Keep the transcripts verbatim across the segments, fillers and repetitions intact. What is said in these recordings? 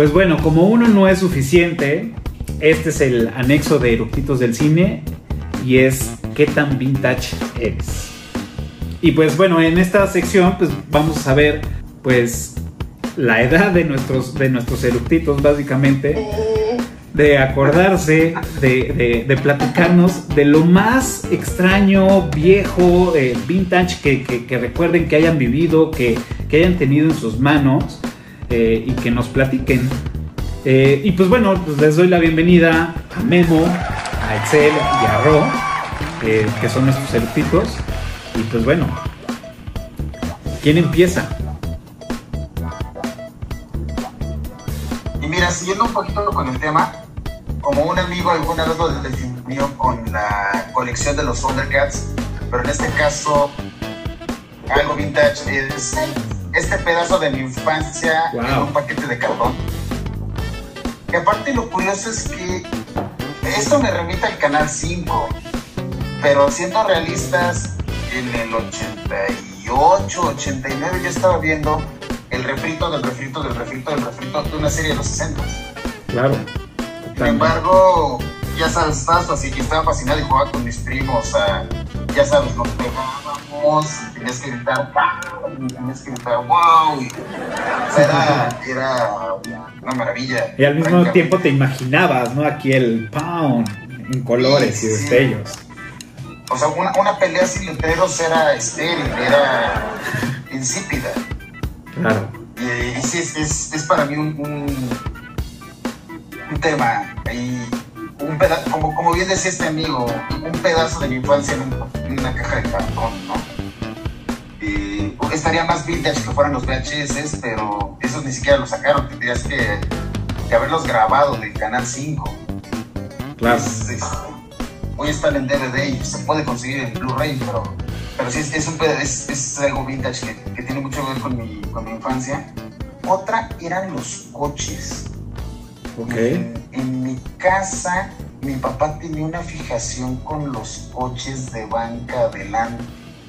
Pues bueno, como uno no es suficiente, este es el anexo de Eructitos del Cine y es ¿qué tan vintage eres? Y pues bueno, en esta sección pues vamos a ver pues la edad de nuestros, de nuestros eructitos básicamente, de acordarse, de, de, de platicarnos de lo más extraño, viejo, eh, vintage que, que, que recuerden que hayan vivido, que, que hayan tenido en sus manos eh, y que nos platiquen. Eh, y pues bueno, pues les doy la bienvenida a Memo, a Excel y a Ro, eh, que son nuestros eructitos. Y pues bueno, ¿quién empieza? Y mira, siguiendo un poquito con el tema, como un amigo alguna vez lo definió con la colección de los Thundercats, pero en este caso algo vintage es este pedazo de mi infancia. Wow. En un paquete de cartón. Que aparte lo curioso es que esto me remite al canal cinco, pero siendo realistas, en el ochenta y ocho, ochenta y nueve yo estaba viendo el refrito del refrito del refrito del refrito de una serie de los sesenta. Claro. Sin también. Embargo, ya sabes, así que estaba fascinado y jugaba con mis primos. A, ya sabes, nos pegábamos, tenías que gritar, ¡pam! Tenías que gritar, ¡wow! O sea, era, era una maravilla. Y al mismo tiempo te imaginabas, ¿no? Aquí el ¡pam! En colores sí, y destellos. Sí. O sea, una, una pelea sin letreros era estéril, era insípida. Claro. Eh, es, es, es para mí un, un, un tema. Y un pedazo, como, como bien decía este amigo, un pedazo de mi infancia en, un, en una caja de cartón, ¿no? Eh, estaría más vintage que fueran los V H S, pero esos ni siquiera los sacaron. Tendrías que, que haberlos grabado del canal cinco. Claro. Es, es, Hoy están en D V D y se puede conseguir en Blu-ray, pero, pero sí, es, es, un, es, es algo vintage que, que tiene mucho que ver con mi, con mi infancia. Otra eran los coches. Okay. En, en mi casa, mi papá tenía una fijación con los coches de banca adelante.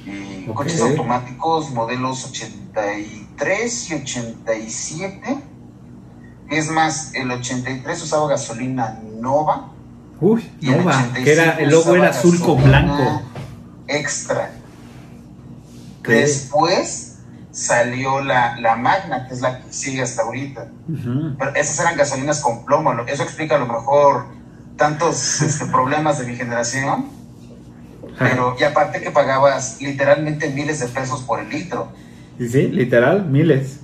Eh, okay. Coches automáticos, modelos ochenta y tres y ochenta y siete. Es más, el ochenta y tres usaba gasolina Nova. Uy, Nova, que era, el logo era azul con blanco. Extra. ¿Qué? Después salió la, la Magna, que es la que sigue hasta ahorita. Uh-huh. Pero esas eran gasolinas con plomo. Eso explica a lo mejor tantos este, problemas de mi generación. Pero, y aparte que pagabas literalmente miles de pesos por el litro. Sí, sí, literal, miles.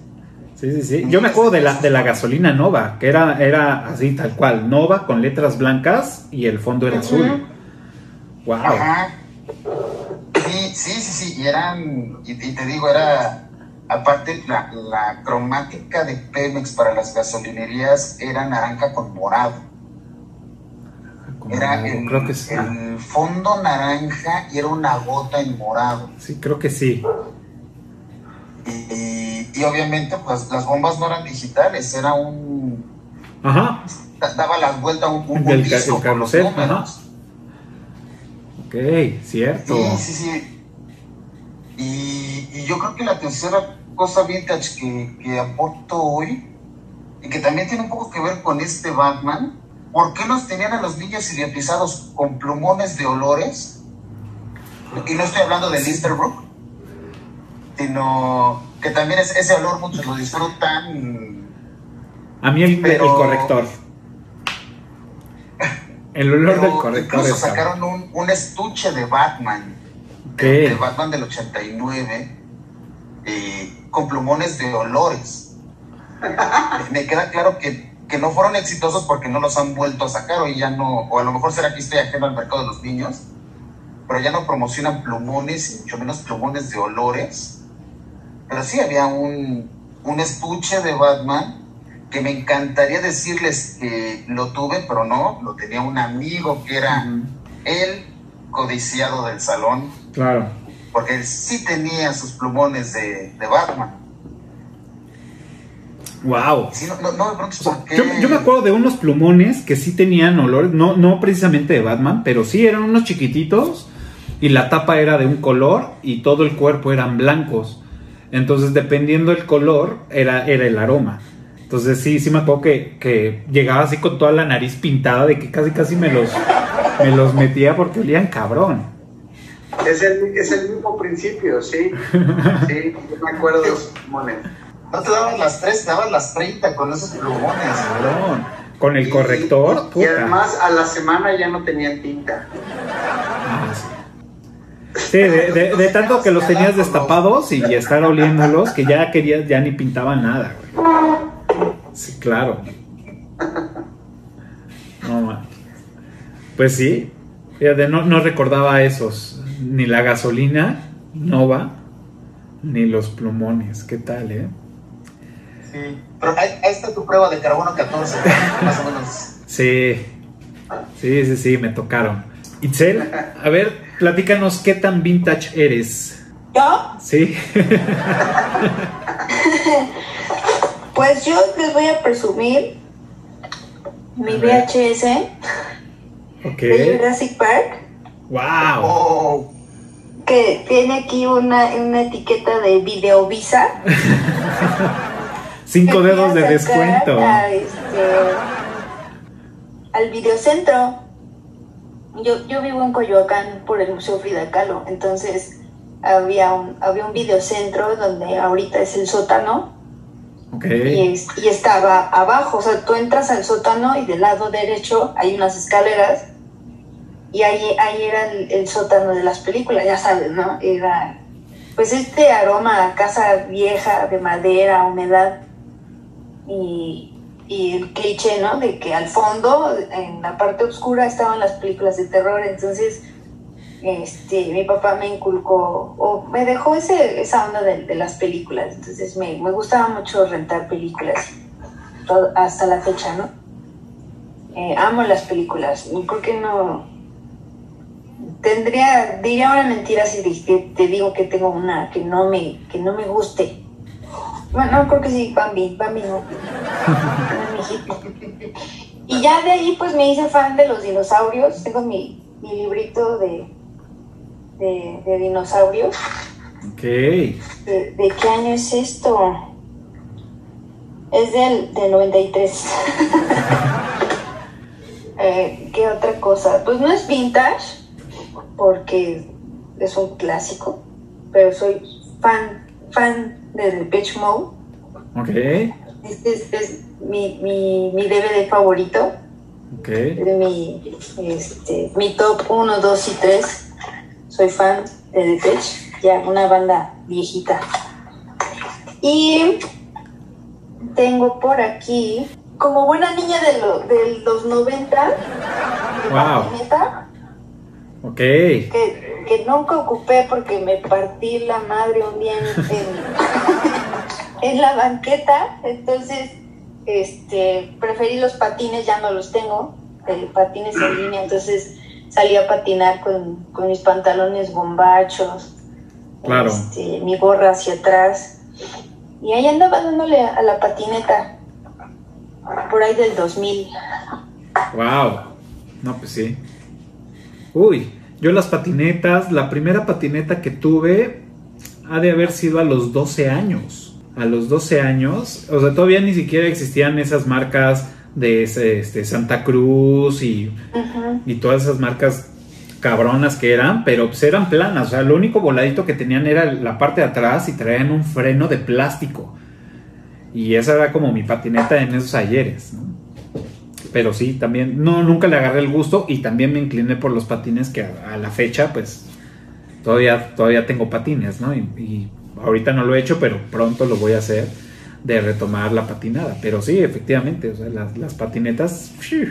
Sí, sí, sí. Yo me acuerdo de la, de la gasolina Nova, que era, era así tal cual, Nova con letras blancas y el fondo era azul. Uh-huh. Wow. Ajá. Sí, sí, sí, sí. Y eran, y, y te digo, era, aparte la, la cromática de Pemex para las gasolinerías era naranja con morado. Como, era el, creo que sí. El fondo naranja y era una gota en morado. Sí, creo que sí. Y, y, y obviamente pues las bombas no eran digitales, era un... Ajá. Daba la vuelta un, un, un disco con los números. Ok, cierto. Sí, sí, sí. Y, y yo creo que la tercera cosa vintage que, que aporto hoy, y que también tiene un poco que ver con este Batman, ¿por qué nos tenían a los niños idiotizados con plumones de olores? Y no estoy hablando de Listerbrook, sino que también es ese olor muchos lo disfrutan. A mí el, pero, el corrector. El olor pero del corrector. Incluso sacaron un, un estuche de Batman. Okay. De Batman del ochenta y nueve. Eh, con plumones de olores. Me queda claro que, que no fueron exitosos porque no los han vuelto a sacar. O ya no. O a lo mejor será que estoy ajeno al mercado de los niños. Pero ya no promocionan plumones, mucho menos plumones de olores. Pero sí, había un, un estuche de Batman que me encantaría decirles que lo tuve, pero no, lo tenía un amigo que era uh-huh. el codiciado del salón. Claro. Porque él sí tenía sus plumones de, de Batman. Wow. Sí, no, no, no, ¿por qué? Yo, yo me acuerdo de unos plumones que sí tenían olor, no, no precisamente de Batman, pero sí eran unos chiquititos y la tapa era de un color y todo el cuerpo eran blancos. Entonces, dependiendo del color, era, era el aroma. Entonces sí, sí me acuerdo que, que llegaba así con toda la nariz pintada, de que casi casi me los, me los metía porque olían cabrón. Es el, es el mismo principio, sí. Sí, yo me acuerdo de los plumones. No te daban las tres, te daban las treinta con esos plumones, ¿verdad? Con el corrector. Y, y, y además a la semana ya no tenían tinta. Ah, sí. Sí, de, de, de tanto que los tenías destapados y, y estar oliéndolos, que ya querías, ya ni pintaban nada, güey. Sí, claro. No, man. Pues sí. Fíjate, no, no recordaba esos. Ni la gasolina, Nova, ni los plumones. ¿Qué tal, eh? Sí. Pero ahí, ahí está tu prueba de carbono catorce, más o menos. Sí. Sí, sí, sí, me tocaron. Itzel, a ver, platícanos qué tan vintage eres. ¿Yo? Sí. Pues yo les voy a presumir mi V H S de Jurassic Park. ¡Wow! Oh, que tiene aquí una, una etiqueta de Videovisa. Cinco dedos de descuento. A este, al videocentro. Yo, yo vivo en Coyoacán por el Museo Frida Kahlo, entonces había un, había un videocentro donde ahorita es el sótano. Okay. Y, y estaba abajo, o sea, tú entras al sótano y del lado derecho hay unas escaleras y ahí, ahí era el, el sótano de las películas, ya sabes, ¿no? Era pues este aroma a casa vieja, de madera, humedad y... y el cliché, ¿no? De que al fondo, en la parte oscura, estaban las películas de terror. Entonces, este, mi papá me inculcó, o me dejó ese, esa onda de, de las películas. Entonces, me, me gustaba mucho rentar películas, todo, hasta la fecha, ¿no? Eh, amo las películas. Yo creo que no... Tendría, diría una mentira si te, te digo que tengo una que no me, que no me guste. Bueno, no, creo que sí, Bambi, Bambi no. Y ya de ahí pues me hice fan de los dinosaurios. Tengo mi, mi librito de, de, de dinosaurios. Ok. ¿De, de qué año es esto? Es del, del noventa y tres. eh, ¿Qué otra cosa? Pues no es vintage, porque es un clásico, pero soy fan, fan de Depeche Mode. Okay. Este es, es mi, mi, mi D V D favorito. Okay. De mi, este, mi top uno, dos y tres. Soy fan de Depeche, ya una banda viejita. Y tengo por aquí, como buena niña de, lo, de los noventa, de Magna. Wow. Ok. Que, que nunca ocupé porque me partí la madre un día en, en, en la banqueta, entonces este, preferí los patines, ya no los tengo, eh, patines en línea, entonces salí a patinar con, con mis pantalones bombachos, claro. Este, mi gorra hacia atrás, y ahí andaba dándole a la patineta, por ahí del dos mil. Wow, no pues sí, uy. Yo las patinetas, la primera patineta que tuve ha de haber sido a los doce años. A los doce años, o sea, todavía ni siquiera existían esas marcas de este, Santa Cruz y, uh-huh. y todas esas marcas cabronas que eran, pero pues eran planas. O sea, lo único voladito que tenían era la parte de atrás y traían un freno de plástico. Y esa era como mi patineta en esos ayeres, ¿no? Pero sí, también, no, nunca le agarré el gusto y también me incliné por los patines que a, a la fecha, pues, todavía, todavía tengo patines, ¿no? Y, y ahorita no lo he hecho, pero pronto lo voy a hacer de retomar la patinada. Pero sí, efectivamente, o sea, las, las patinetas, ¡fiu!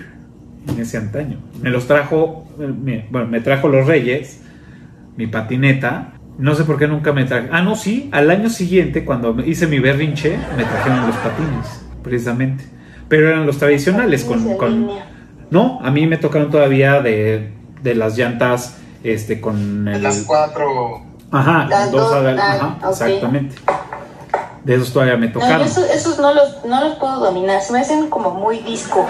En ese antaño. Me los trajo, me, bueno, me trajo los Reyes, mi patineta. No sé por qué nunca me traje. Ah, no, sí, al año siguiente, cuando hice mi berrinche, me trajeron los patines, precisamente. Pero eran los tradicionales con, con no, a mí me tocaron todavía de, de las llantas este con el, las cuatro ajá, las dos, dos la, ajá, okay. Exactamente, de esos todavía me tocaron. No, esos, esos no los no los puedo dominar, se me hacen como muy disco.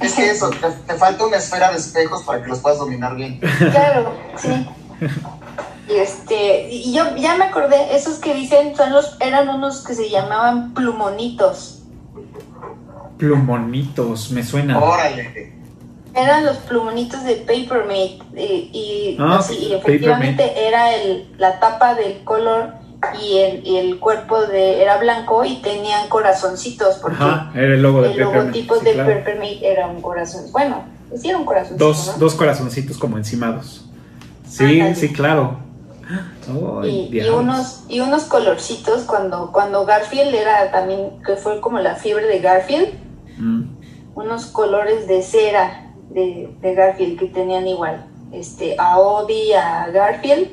Es que eso, te, te falta una esfera de espejos para que los puedas dominar bien. Claro, sí. Y este, y yo ya me acordé, esos que dicen son los, eran unos que se llamaban plumonitos. Plumonitos, me suena. Órale. Eran los plumonitos de Paper Mate y, y, ah, no, sí, y efectivamente Mate. Era el, la tapa del color y el, y el cuerpo de era blanco y tenían corazoncitos porque ajá, era el logo de el Paper logotipo Mate, sí, de claro. Paper Mate era un corazón, bueno, sí era un corazoncito, dos, ¿no? Dos corazoncitos como encimados. Sí, ah, sí, claro. Oh, y, y unos y unos colorcitos cuando cuando Garfield era también que fue como la fiebre de Garfield. Mm. Unos colores de cera de, de Garfield que tenían igual este a Odie, a Garfield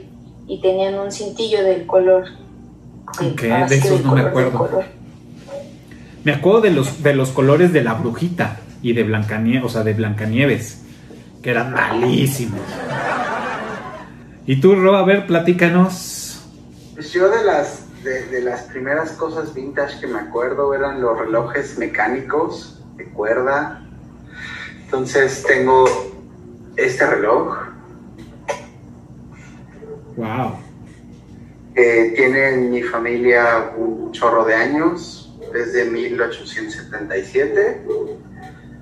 y tenían un cintillo del color de, okay, de esos no color, me acuerdo. Me acuerdo de los de los colores de la brujita y de Blancanieves, o sea, de Blancanieves, que eran malísimos. Y tú, Ro, a ver, platícanos. Yo de las de, de las primeras cosas vintage que me acuerdo eran los relojes mecánicos de cuerda. Entonces tengo este reloj. Wow. Eh, tiene en mi familia un chorro de años, desde mil ochocientos setenta y siete.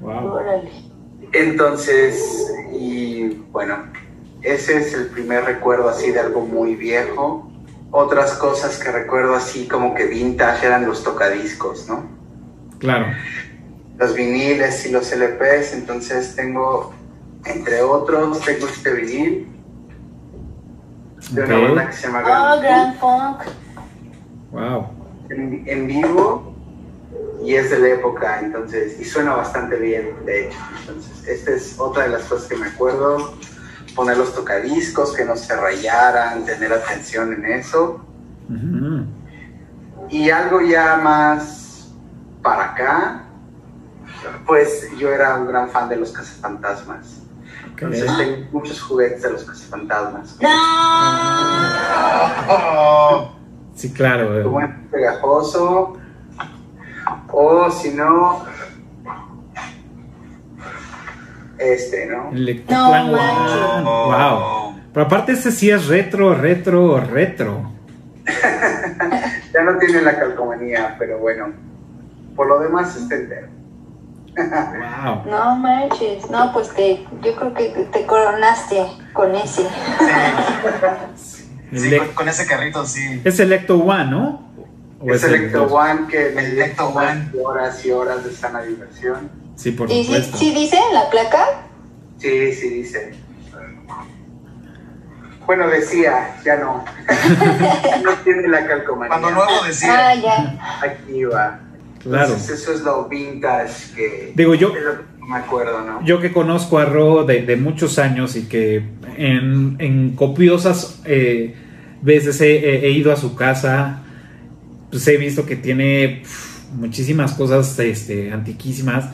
Wow. Entonces, y bueno... Ese es el primer recuerdo así de algo muy viejo. Otras cosas que recuerdo así como que vintage eran los tocadiscos, ¿no? Claro. Los viniles y los L Pes, entonces tengo, entre otros, tengo este vinil de okay. una banda que se llama Grand, oh, Grand Funk. Wow. En, en vivo y es de la época, entonces, y suena bastante bien, de hecho. Entonces, esta es otra de las cosas que me acuerdo. Poner los tocadiscos, que no se rayaran, tener atención en eso. Uh-huh. Y algo ya más para acá, pues yo era un gran fan de los Cazafantasmas. Okay. Entonces tengo muchos juguetes de los Cazafantasmas. ¡No! Oh, sí, claro. Eh. Muy pegajoso. O si no... Este, ¿no? No, Plan One. Wow. Pero aparte ese sí es retro, retro, retro. Ya no tiene la calcomanía, pero bueno. Por lo demás está entero. Wow. No manches. No, pues te, yo creo que te coronaste con ese. Sí, sí, con, con ese carrito, sí. Es el Ecto One, ¿no? ¿O es el Ecto One que me dio horas y horas de sana diversión? Sí, por ¿Y si, si dice la placa? Sí, sí dice. Bueno, decía, ya no. No tiene la calcomanía. Cuando nuevo decía, ah, ya. Aquí va. Claro. Entonces eso es lo vintage que, digo, yo, de lo que me acuerdo, ¿no? Yo que conozco a Ro de, de muchos años y que en, en copiosas eh, veces he, he, he ido a su casa, pues he visto que tiene pff, muchísimas cosas este, antiquísimas.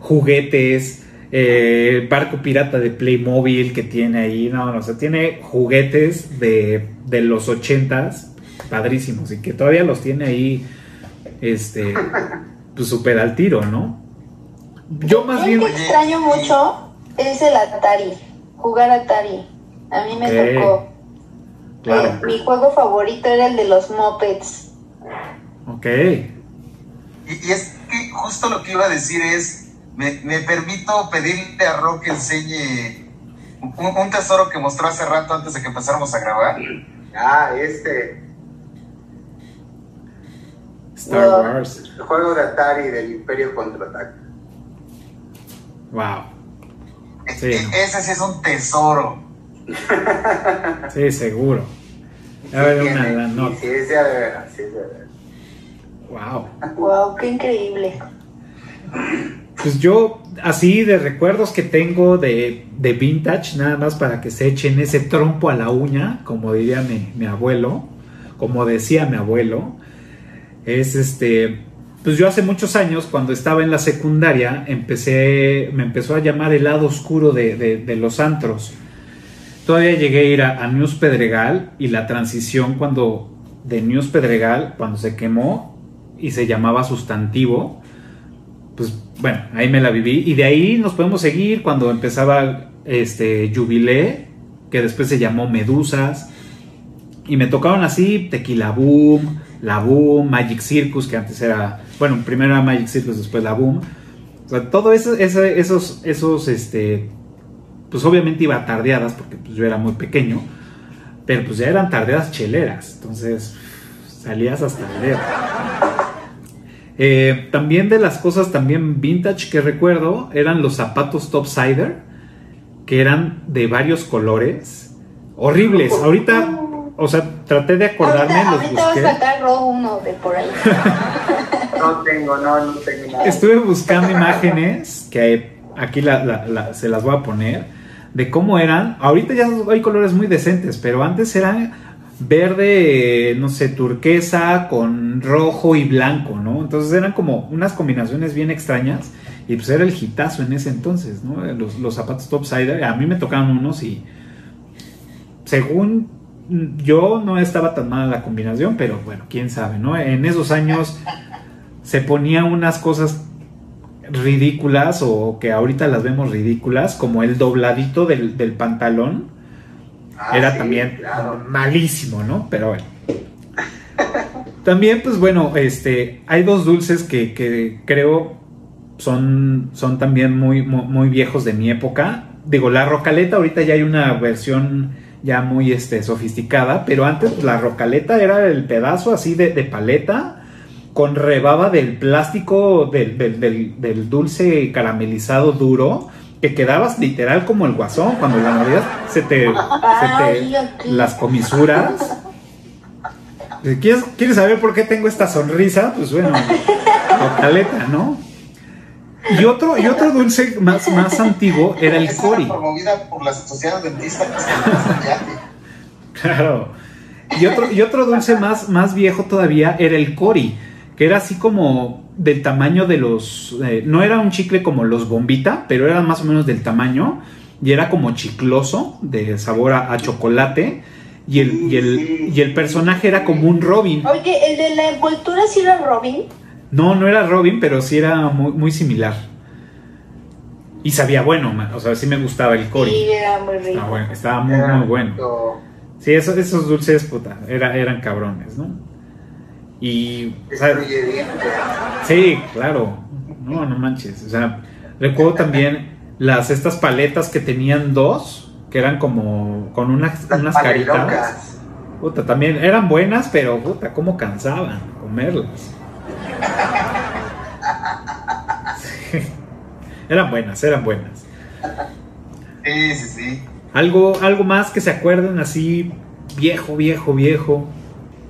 Juguetes, eh, barco pirata de Playmobil que tiene ahí, no, no, o sea, tiene juguetes de, de los ochentas padrísimos y que todavía los tiene ahí, este, pues súper al tiro, ¿no? Yo más bien... Lo que extraño mucho es el Atari, jugar Atari, a mí me okay. tocó. Claro. Eh, mi juego favorito era el de los Muppets. Ok. Y, y es que justo lo que iba a decir es... Me, me permito pedirle a Ro que enseñe un, un tesoro que mostró hace rato antes de que empezáramos a grabar. Ah, este. Star wow. Wars. El juego de Atari del Imperio Contra-Ataca. Wow. Sí. E ese sí es un tesoro. Sí, seguro. A ver, sí, una, la nota. Sí, es de verdad, sí, es de verdad. Wow. Wow, qué increíble. Pues yo, así de recuerdos que tengo de, de vintage, nada más para que se echen ese trompo a la uña, como diría mi, mi abuelo, como decía mi abuelo, es este, pues yo hace muchos años, cuando estaba en la secundaria, empecé, me empezó a llamar el lado oscuro de, de, de los antros. Todavía llegué a ir a, a News Pedregal y la transición cuando, de News Pedregal, cuando se quemó y se llamaba Sustantivo, pues bueno, ahí me la viví y de ahí nos podemos seguir cuando empezaba este Jubilé, que después se llamó Medusas, Y me tocaron así Tequila Boom, La Boom, Magic Circus, que antes era... Bueno, primero era Magic Circus, después La Boom. O sea, todo eso, eso, esos... esos este, pues obviamente iba a tardeadas, porque pues, yo era muy pequeño. Pero pues ya eran tardeadas cheleras. Entonces, salías hasta el dedo. Eh, también de las cosas también vintage que recuerdo eran los zapatos Top-Sider, que eran de varios colores. Horribles. Ahorita... O sea, traté de acordarme, ahorita, los ahorita busqué. Ahorita voy a sacar rojo uno de por ahí. No tengo, no, no tengo nada. Estuve buscando imágenes, que aquí la, la, la, se las voy a poner, de cómo eran. Ahorita ya hay colores muy decentes, pero antes eran verde, no sé, turquesa, con rojo y blanco, ¿no? Entonces eran como unas combinaciones bien extrañas, y pues era el hitazo en ese entonces, ¿no? Los, los zapatos Top-Sider, a mí me tocaban unos y... Según... yo no estaba tan mala la combinación, pero bueno, quién sabe, ¿no? En esos años se ponían unas cosas ridículas, o que ahorita las vemos ridículas, como el dobladito del, del pantalón. Ah, era sí, también claro, malísimo, ¿no? Pero bueno. También, pues bueno, este, hay dos dulces que, que creo son, son también muy, muy, muy viejos de mi época. Digo, la Rocaleta, ahorita ya hay una versión... ya muy este, sofisticada, pero antes pues, la Rocaleta era el pedazo así de, de paleta con rebaba del plástico del, del, del, del dulce caramelizado duro, que quedabas literal como el guasón cuando la mordías, se te, se te las comisuras. ¿Quieres, ¿Quieres saber por qué tengo esta sonrisa? Pues bueno, Rocaleta, ¿no? Y otro, y otro dulce más, más antiguo era el Cory. Promovida por la Asociación Dentista. Claro. Y otro, y otro dulce más, más viejo todavía era el Cory, que era así como del tamaño de los... Eh, no era un chicle como los Bombita, pero era más o menos del tamaño. Y era como chicloso, de sabor a, a chocolate. Y el, y, el, y el personaje era como un Robin. Oye, ¿el de la envoltura sí era Robin? No, no era Robin, pero sí era muy, muy similar. Y sabía bueno, man. O sea, sí me gustaba el Cory. Sí, era muy rico. Estaba, bueno, estaba muy, era muy bueno. Rico. Sí, esos, esos dulces, puta, era, eran cabrones, ¿no? Y... O sea, sí, claro. No, no manches. O sea, recuerdo también las estas paletas que tenían dos, que eran como con unas, unas caritas. Puta, también eran buenas, pero puta, cómo cansaban comerlas. Eran buenas, eran buenas. Sí, sí, sí. Algo, algo más que se acuerden así, viejo, viejo, viejo.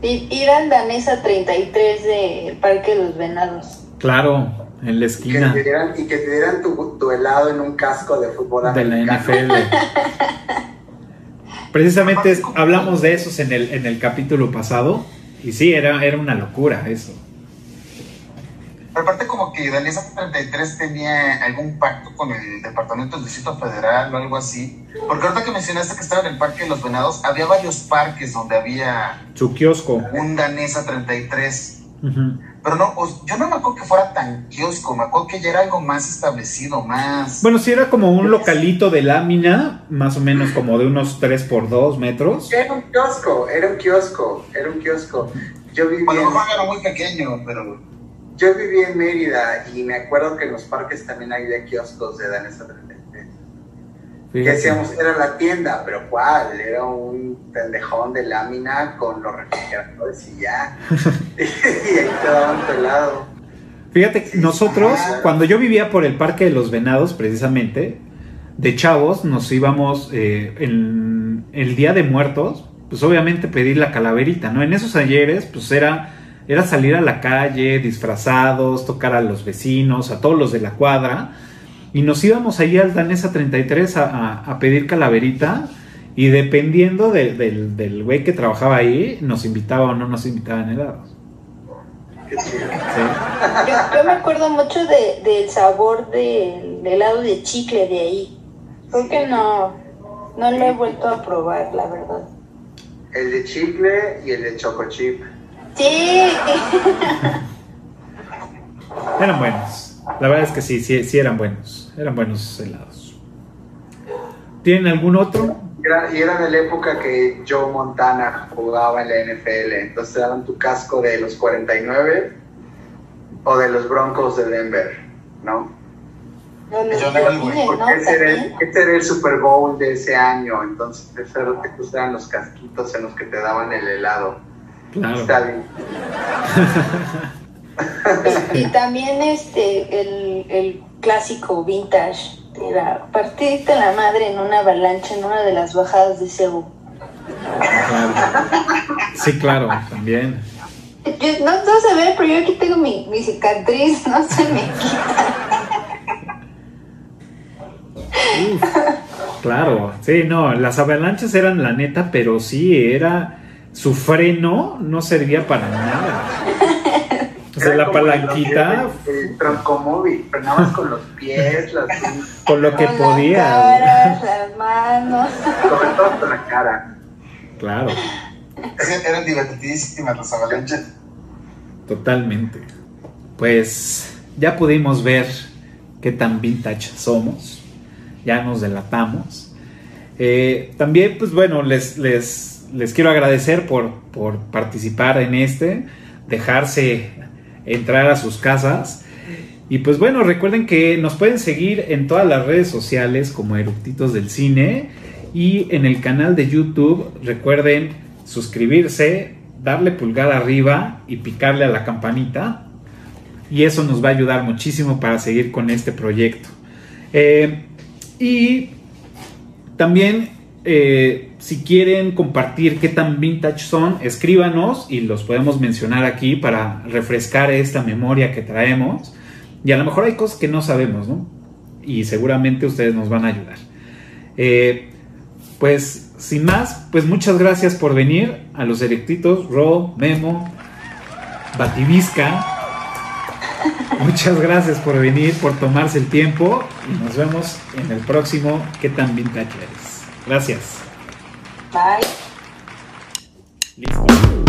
Ir al Danesa treinta y tres del Parque de los Venados. Claro, en la esquina. Y que te dieran, y que te dieran tu, tu helado en un casco de fútbol americano. De la N F L. Precisamente hablamos de esos en el, en el capítulo pasado. Y sí, era, era una locura eso. Pero aparte como que Danesa treinta y tres tenía algún pacto con el Departamento del Distrito Federal o algo así. Porque ahorita que mencionaste que estaba en el Parque de los Venados, había varios parques donde había... su kiosco. Un Danesa treinta y tres. Uh-huh. Pero no, yo no me acuerdo que fuera tan kiosco, me acuerdo que ya era algo más establecido, más... Bueno, sí era como un localito de lámina, más o menos como de unos tres por dos metros. Era un kiosco, era un kiosco, era un kiosco. Yo vivía... Bueno, no era muy pequeño, pero... Yo viví en Mérida y me acuerdo que en los parques también había kioscos de Danesa treinta y tres. Que hacíamos, era la tienda, pero ¿cuál? Era un pendejón de lámina con los refrigeradores y ya. Y ahí te daban tu helado. Fíjate, sí, nosotros, claro, cuando yo vivía por el Parque de los Venados, precisamente, de chavos nos íbamos eh, en el Día de Muertos, pues obviamente pedir la calaverita, ¿no? En esos ayeres, pues era... era salir a la calle, disfrazados, tocar a los vecinos, a todos los de la cuadra. Y nos íbamos ahí al Danesa treinta y tres a, a, a pedir calaverita. Y dependiendo de, de, del, del güey que trabajaba ahí, nos invitaba o no nos invitaban helados. Sí. Yo, yo me acuerdo mucho de, del sabor del de helado de chicle de ahí. Creo que no, no lo he vuelto a probar, la verdad. El de chicle y el de choco chip. Sí. Eran buenos. La verdad es que sí, sí, sí eran buenos. Eran buenos helados. ¿Tienen algún otro? Era, y era de la época que Joe Montana jugaba en la N F L, entonces te daban tu casco de los cuarenta y nueve o de los Broncos de Denver, ¿no? No, no, yo no, no, porque no, ese, era el, ese era el Super Bowl de ese año, entonces te costaban los casquitos en los que te daban el helado. Claro. Está bien. Y, y también este el, el clásico vintage era partirte la madre en una avalancha en una de las bajadas de Cebu. Claro. Sí, claro, también. Yo, no, no se ve, pero yo aquí tengo mi, mi cicatriz, no se me quita. Uf, claro, sí, no, las avalanchas eran la neta, pero sí era su freno no servía para nada. O sea, era la palanquita. El troncomóvil, frenabas no, con los pies, las con lo que con podías. Las caras, las manos. Sobre todo con la cara. Claro. Eran divertidísimas las avalanchas. Totalmente. Pues ya pudimos ver qué tan vintage somos. Ya nos delatamos. Eh, también, pues bueno, les, les, les quiero agradecer por, por participar en este, dejarse entrar a sus casas. Y pues bueno, recuerden que nos pueden seguir en todas las redes sociales como Eructitos del Cine y en el canal de YouTube. Recuerden suscribirse, darle pulgar arriba y picarle a la campanita, y eso nos va a ayudar muchísimo para seguir con este proyecto. Eh, y también eh, si quieren compartir qué tan vintage son, escríbanos y los podemos mencionar aquí para refrescar esta memoria que traemos, y a lo mejor hay cosas que no sabemos, ¿no? Y seguramente ustedes nos van a ayudar. Eh, pues sin más, pues muchas gracias por venir a los Eructitos, Ro, Memo, Bativisca. Muchas gracias por venir, por tomarse el tiempo, y nos vemos en el próximo ¿Qué tan vintage eres? Gracias. Bye. Listo.